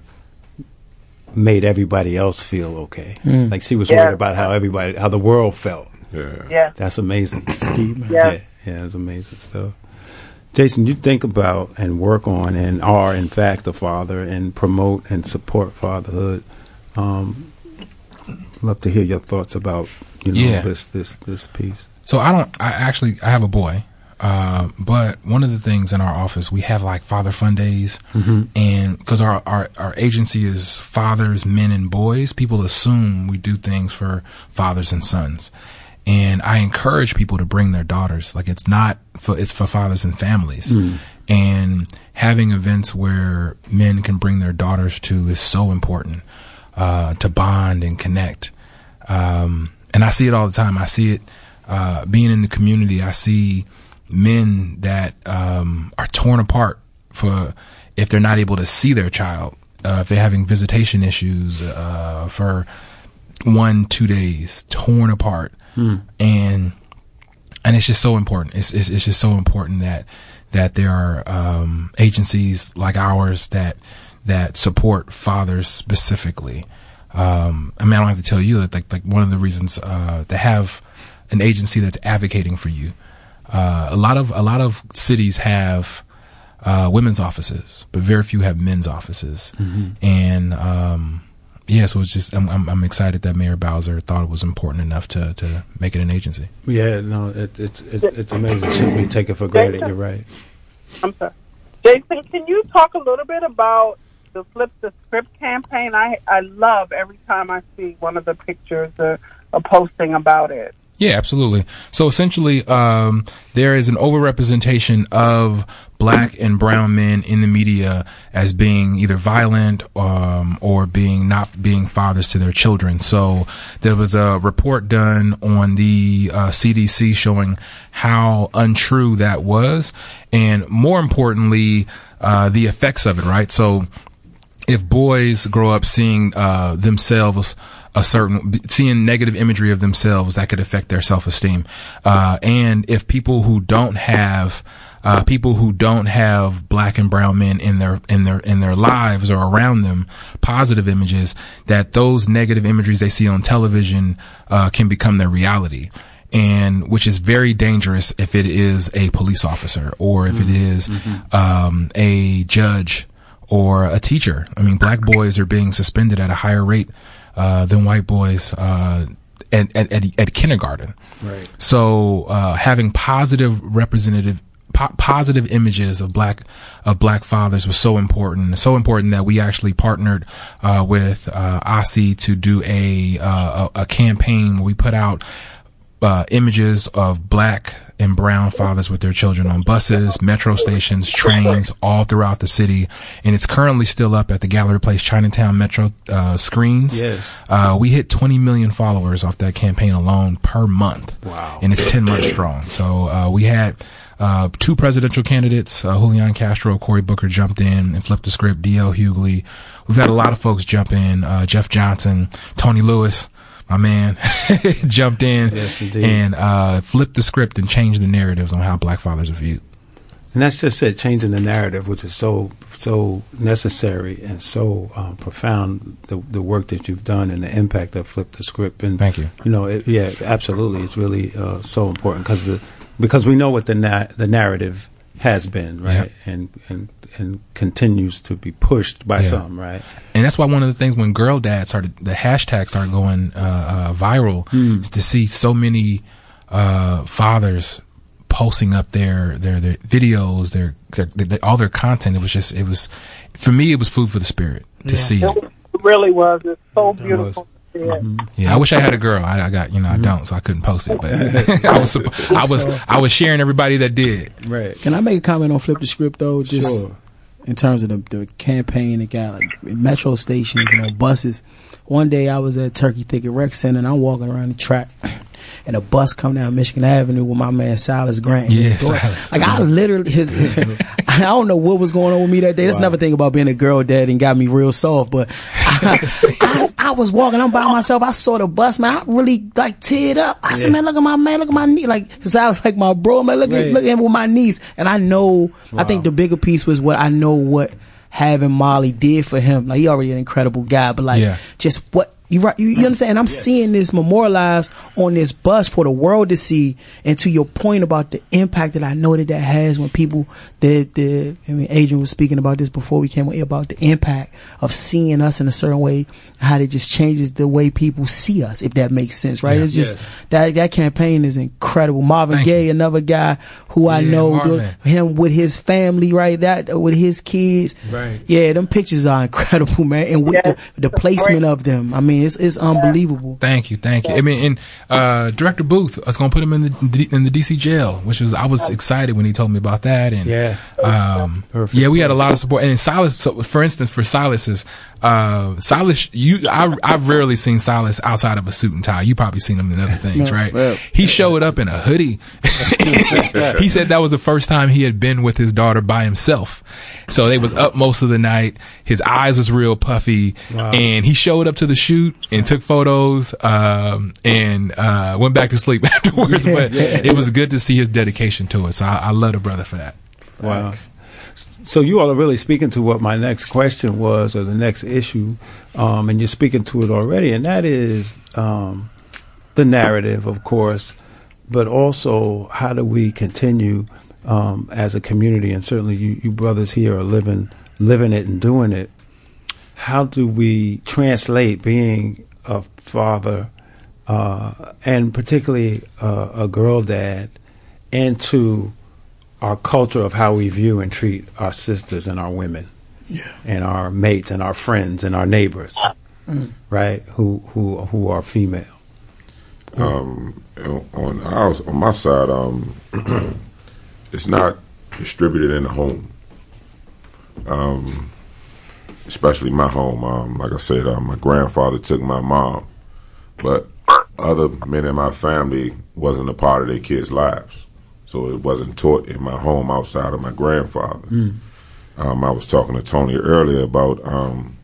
made everybody else feel okay. Mm. Like she was yeah. worried about how everybody, how the world felt. Yeah, yeah. That's amazing. Steve, yeah. yeah, yeah, it's amazing stuff. Jason, you think about and work on and are in fact a father and promote and support fatherhood. Um, love to hear your thoughts about you know yeah. this this this piece. So I don't. I actually I have a boy. Uh, but one of the things in our office, we have like Father Fun Days, mm-hmm. and because our, our, our agency is fathers, men, and boys, people assume we do things for fathers and sons. And I encourage people to bring their daughters. Like it's not for, it's for fathers and families. Mm. And having events where men can bring their daughters to is so important, uh, to bond and connect. Um, and I see it all the time. I see it, uh, being in the community. I see men that um, are torn apart for if they're not able to see their child, uh, if they're having visitation issues uh, for one, two days, torn apart, mm. and and it's just so important. It's it's, it's just so important that that there are um, agencies like ours that that support fathers specifically. Um, I mean, I don't have to tell you that like like one of the reasons uh, to have an agency that's advocating for you. Uh, a lot of a lot of cities have uh, women's offices, but very few have men's offices. Mm-hmm. And um, yeah, so it's just I'm, I'm I'm excited that Mayor Bowser thought it was important enough to, to make it an agency. Yeah, no, it, it's it, it's amazing. Should we take it for granted? Jason, you're right. I'm sorry, Jason. Can you talk a little bit about the Flip the Script campaign? I I love every time I see one of the pictures or a posting about it. Yeah, absolutely. So essentially, um, there is an overrepresentation of black and brown men in the media as being either violent, um, or being not being fathers to their children. So there was a report done on the uh, C D C showing how untrue that was. And more importantly, uh, the effects of it, right? So if boys grow up seeing uh, themselves a certain, seeing negative imagery of themselves, that could affect their self-esteem. Uh, and if people who don't have, uh, people who don't have black and brown men in their, in their, in their lives or around them, positive images, that those negative imageries they see on television, uh, can become their reality. And which is very dangerous if it is a police officer or if it is, mm-hmm. um, a judge or a teacher. I mean, black boys are being suspended at a higher rate Uh, than white boys uh, at, at, at, at kindergarten. Right. So uh, having positive representative po- positive images of black of black fathers was so important, so important that we actually partnered uh, with uh, A S I to do a, uh, a a campaign where we put out uh, images of black and brown fathers with their children on buses, metro stations, trains, all throughout the city. And it's currently still up at the Gallery Place Chinatown Metro uh, screens. Yes. Uh, we hit twenty million followers off that campaign alone per month. Wow. And it's ten months strong. So uh, we had uh, two presidential candidates, uh, Julian Castro, Cory Booker jumped in and flipped the script, D L. Hughley. We've had a lot of folks jump in, uh, Jeff Johnson, Tony Lewis. My man jumped in yes, and uh, flipped the script and changed the narratives on how black fathers are viewed. And that's just it, changing the narrative, which is so so necessary and so um, profound, the the work that you've done and the impact of Flip the Script. And, thank you. You know, it, yeah, absolutely. It's really uh, so important because the because we know what the na- the narrative has been, right? Yep. And, and and continues to be pushed by yeah. some, right? And that's why one of the things when Girl Dad started, the hashtag started going uh, uh, viral, mm. is to see so many uh, fathers posting up their their, their videos, their, their, their all their content. It was just, it was, for me, it was food for the spirit to yeah. see. It really was. It's so it beautiful. Was. Mm-hmm. Yeah, I wish I had a girl. I, I got, you know, mm-hmm. I don't, so I couldn't post it. But I was, I was, I was sharing everybody that did. Right. Can I make a comment on Flip the Script though? Just sure. In terms of the, the campaign, it got like metro stations and you know, buses. One day I was at Turkey Thicket Rec Center and I'm walking around the track, and a bus come down Michigan Avenue with my man Silas Grant. Yeah, Silas. Like I literally, his, I don't know what was going on with me that day. That's wow. another thing about being a girl dad and got me real soft. But I, I, I was walking, I'm by myself. I saw the bus, man. I really like teared up. I yeah. said, man, look at my man, look at my knee. Like Silas, like my bro, man, look at, right. look at him with my knees. And I know, wow. I think the bigger piece was what I know what having Molly did for him. Like he already an incredible guy, but like yeah. just what. You right, you, you understand? And I'm yes. seeing this memorialized on this bus for the world to see. And to your point about the impact that I know that that has when people, the, the, I mean, Adrian was speaking about this before we came on, about the impact of seeing us in a certain way, how it just changes the way people see us, if that makes sense, right? Yeah, it's just, yeah. that, that campaign is incredible. Marvin Thank Gaye, you. Another guy who I yeah, know, the, him with his family, right? That, with his kids. Right. Yeah, them pictures are incredible, man. And with yeah. the, the placement of them, I mean, It's, it's unbelievable. Thank you, thank you. I mean, and uh, Director Booth, I was gonna put him in the in the D C jail, which was I was excited when he told me about that. And yeah, um, Perfect. yeah, we had a lot of support. And Silas, so, for instance, for Silas's, uh, Silas, you, I, I've rarely seen Silas outside of a suit and tie. You probably seen him in other things, right? Well, he showed up in a hoodie. He said that was the first time he had been with his daughter by himself. So they was up most of the night. His eyes was real puffy, wow. and he showed up to the shoot. And took photos um, and uh, went back to sleep afterwards. But it was good to see his dedication to it. So I, I love the brother for that. Wow. So you all are really speaking to what my next question was, or the next issue, um, and you're speaking to it already. And that is um, the narrative, of course, but also how do we continue um, as a community? And certainly you, you brothers here are living living it and doing it. how do we translate being a father, uh, and particularly uh, a girl dad, into our culture of how we view and treat our sisters and our women, yeah, and our mates and our friends and our neighbors, mm. right? Who who who are female. Um, on our, on my side, um, it's not distributed in the home. Um, especially my home. Um, like I said, um, my grandfather took my mom, but other men in my family wasn't a part of their kids' lives, so it wasn't taught in my home outside of my grandfather. Mm. Um, I was talking to Tony earlier about um,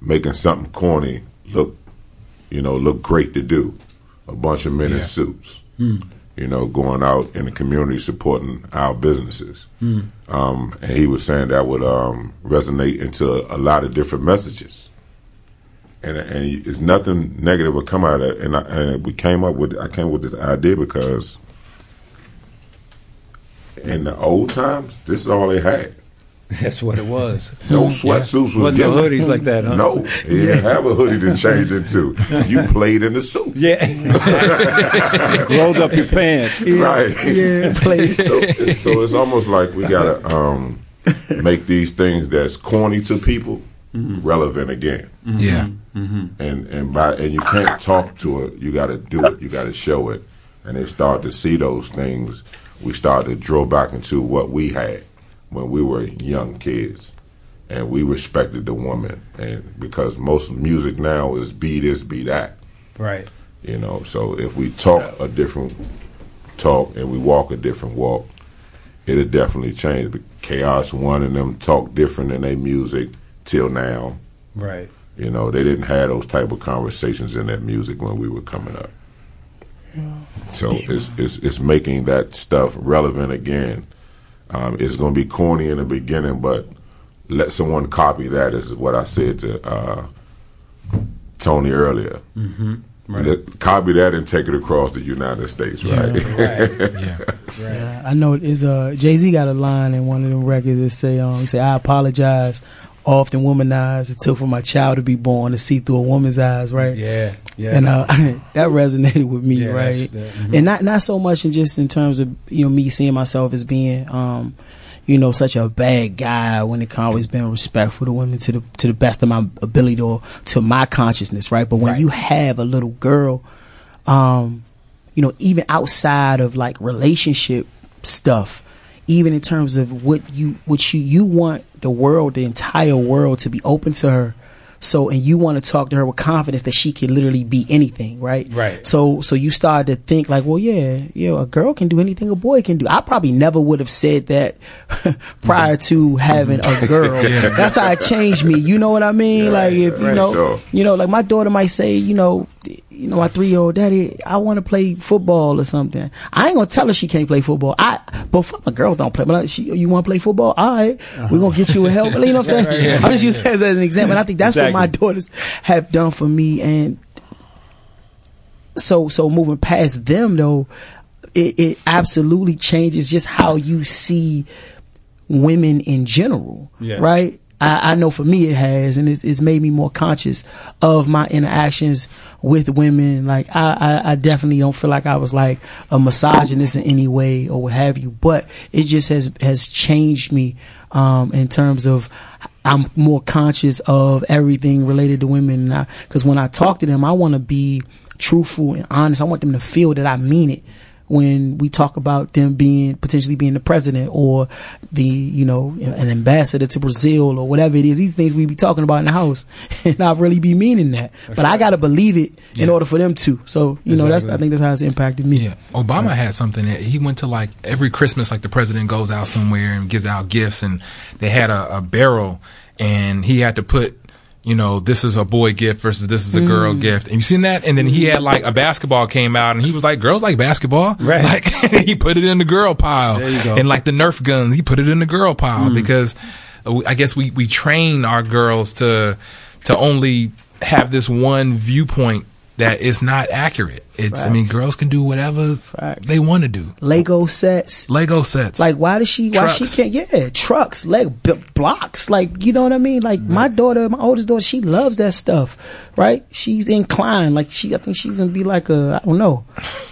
making something corny look, you know, look great to do. A bunch of men yeah. in suits, mm. you know, going out in the community supporting our businesses. Mm. Um, and he was saying that would um, resonate into a, a lot of different messages. And and there's nothing negative would come out of it. And, I, and we came up with, I came up with this idea because in the old times, this is all they had. That's what it was. No sweatsuits yeah. was Wasn't given. No hoodies like that, huh? No. You yeah. didn't have a hoodie to change into. You played in the suit. Yeah. Rolled up your pants. Yeah. Right. Yeah. Played. So, so it's almost like we got to um, make these things that's corny to people mm-hmm. relevant again. Mm-hmm. Yeah. Mm-hmm. And and by and you can't talk to it. You got to do it. You got to show it. And they start to see those things. We start to draw back into what we had when we were young kids, and we respected the woman, and because most music now is be this, be that, right? You know, so if we talk a different talk and we walk a different walk, it'll definitely change. But Chaos One and them talk different in their music till now, right? You know, they didn't have those type of conversations in their music when we were coming up. Yeah. So yeah. it's it's it's making that stuff relevant again. Um, it's going to be corny in the beginning, but let someone copy that is what I said to uh, Tony earlier. Mm-hmm. Right. Let, copy that and take it across the United States, right? Yeah, right. yeah. Right. I know it is. Uh, Jay-Z got a line in one of them records that say, um, he say, "I apologize, often womanized. It took for my child to be born to see through a woman's eyes," right? Yeah, yeah. And uh, that resonated with me, yeah, right? That, mm-hmm. And not not so much in just in terms of, you know, me seeing myself as being, um, you know, such a bad guy when it comes, always been respectful to women to the to the best of my ability or to my consciousness, right? But when right. you have a little girl, um, you know, even outside of like relationship stuff, even in terms of what you what you, you want the world, the entire world, to be open to her. So, and you want to talk to her with confidence that she can literally be anything, right? Right. So, so you start to think like, well, yeah, you know, a girl can do anything a boy can do. I probably never would have said that prior to having a girl. yeah. That's how it changed me. You know what I mean? Yeah, like, if you right, know, sure. you know, like my daughter might say, you know, you know, my three-year-old, "Daddy, I want to play football" or something. I ain't gonna tell her she can't play football. I, but fuck, my girls don't play. But like, she, you want to play football? All right, uh-huh. we're gonna get you a help. You know what I'm saying? Right, yeah, I'm just using yeah. that as an example. And I think that's exactly. what my daughters have done for me. And so, so moving past them though, it, it absolutely changes just how you see women in general, yeah. right? I, I know for me it has, and it's, it's made me more conscious of my interactions with women. Like I, I, I definitely don't feel like I was like a misogynist in any way or what have you, but it just has has changed me um, in terms of I'm more conscious of everything related to women. Because when I talk to them, I want to be truthful and honest. I want them to feel that I mean it. When we talk about them being potentially being the president or the, you know, an ambassador to Brazil or whatever it is, these things we be talking about in the house, and I really be meaning that. That's but right. I gotta believe it yeah. in order for them to. So you exactly. know, that's I think that's how it's impacted me. Yeah. Obama right. had something that he went to like every Christmas, like the president goes out somewhere and gives out gifts, and they had a, a barrel, and he had to put, you know, "This is a boy gift versus this is a girl mm. gift." And you seen that? And then he had like a basketball came out, and he was like, "Girls like basketball." Right. Like he put it in the girl pile. There you go. And like the Nerf guns, he put it in the girl pile mm. because I guess we, we train our girls to, to only have this one viewpoint that it's not accurate. It's Facts. I mean, girls can do whatever Facts. They want to do. Lego sets. Lego sets. Like, why does she? Trucks. Why she can't? Yeah, trucks, leg b- blocks. Like, you know what I mean? Like, right. my daughter, my oldest daughter, she loves that stuff. Right? She's inclined. Like, she, I think she's gonna be like a, I don't know,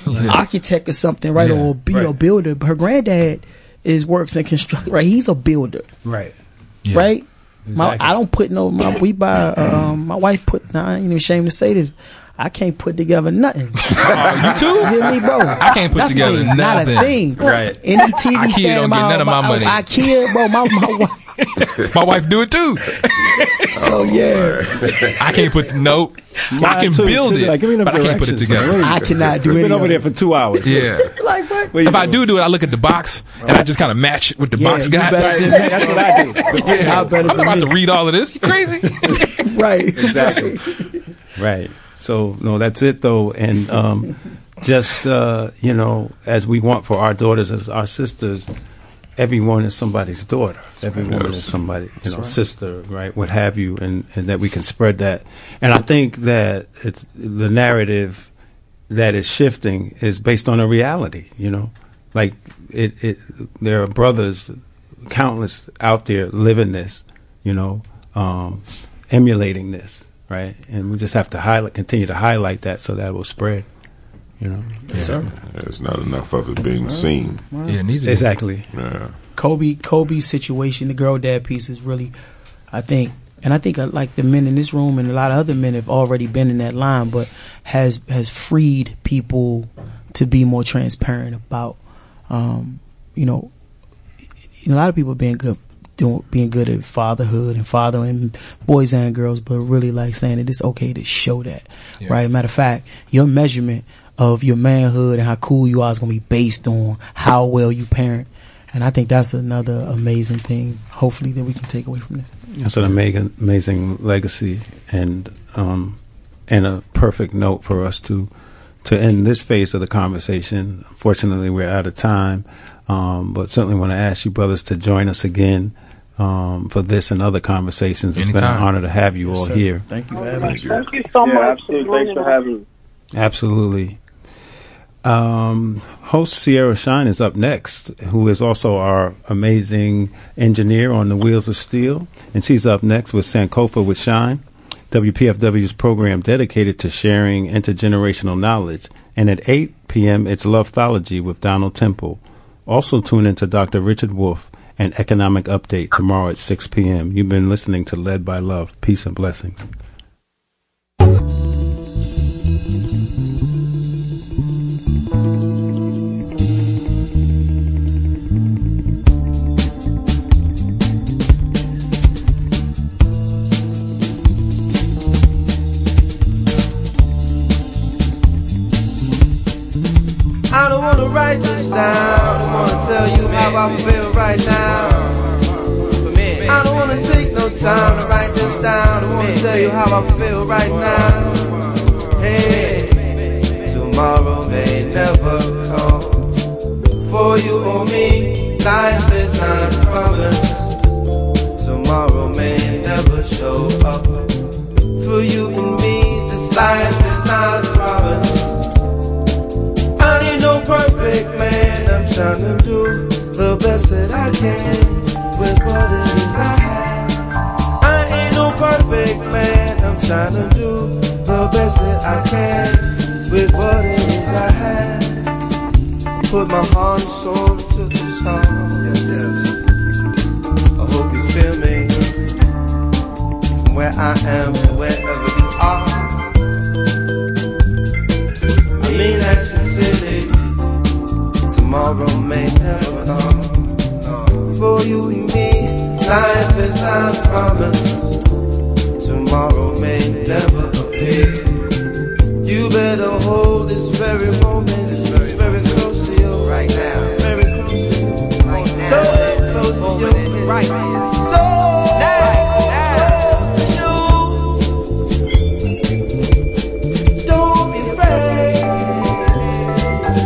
yeah. architect or something, right? Yeah. Or be right. a builder. But her granddad is works in construction. Right? He's a builder. Right. Yeah. Right. Exactly. My, I don't put no. My, we buy. Um, my wife put. Nah, I ain't even ashamed to say this. I can't put together nothing. Oh, you too? You hear me, bro? I can't put nothing, together nothing. Not a thing. Right. Any T V I stand don't my, get none of my, my money. I, I kid, bro. My my wife. My wife do it too. So oh, yeah, I can't put no. Mine I can too, build too. It. Like, give me but I can't put it together. I cannot do it. We've been over there for two hours. Yeah. Like what? What if doing? I do do it, I look at the box and I just kind of match it with the yeah, box guy. That's what I do. Yeah. I'm not about me. To read all of this. You crazy? Right. Exactly. Right. So no, that's it though, and um, just uh, you know, as we want for our daughters, as our sisters, everyone is somebody's daughter. Every woman is somebody, you know, sister, right? What have you, and, and that we can spread that. And I think that it's, the narrative that is shifting is based on a reality, you know, like it. it there are brothers, countless out there living this, you know, um, emulating this. Right, and we just have to highlight, continue to highlight that, so that it will spread. You know, yes, yeah. sir. There's not enough of it being seen. Wow. Yeah, it needs to exactly. Be. Yeah. Kobe, Kobe's situation, the girl dad piece is really, I think, and I think like the men in this room and a lot of other men have already been in that line, but has has freed people to be more transparent about, um, you know, a lot of people being good. Doing, being good at fatherhood and fathering boys and girls, but really like saying that it's okay to show that, yeah. right? Matter of fact, your measurement of your manhood and how cool you are is going to be based on how well you parent. And I think that's another amazing thing, hopefully, that we can take away from this. That's an amazing, amazing legacy and um, and a perfect note for us to, to end this phase of the conversation. Unfortunately, we're out of time, um, but certainly want to ask you brothers to join us again. Um, for this and other conversations. It's Anytime. Been an honor to have you yes, all sir. Here. Thank you for having us. Thank you so yeah, much. Absolutely. Thanks for having me. Absolutely. Um, host Sierra Shine is up next, who is also our amazing engineer on the Wheels of Steel. And she's up next with Sankofa with Shine, W P F W's program dedicated to sharing intergenerational knowledge. And at eight p.m., it's Lovethology with Donald Temple. Also tune in to Doctor Richard Wolf and Economic Update tomorrow at six p.m. You've been listening to Led by Love. Peace and blessings. I don't want to write this down. I don't want to tell you how I feel right now. I don't want to take no time to write this down. I don't want to tell you how I feel right now. Hey, tomorrow may never come. For you or me, life is not promised. Tomorrow may never show up. For you and me, this life is not promised. I ain't no perfect man, I'm trying to do the best that I can with what it is I have. I ain't no perfect man, I'm trying to do the best that I can with what it is I have. Put my heart and soul into this song, yes, yes. I hope you feel me. From where I am to wherever you are, I mean that sincerely. Tomorrow may never come. For you and me, life is not promised. Tomorrow may never appear. You better hold this very moment, this very, very close to you right now, very close to you right now, so close to you right now, so now, close to you. Don't be afraid.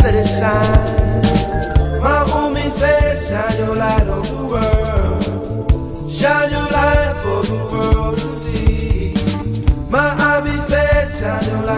Let it shine. Shine your light on the world. Shine your light for the world to see. My Abby said, shine your light.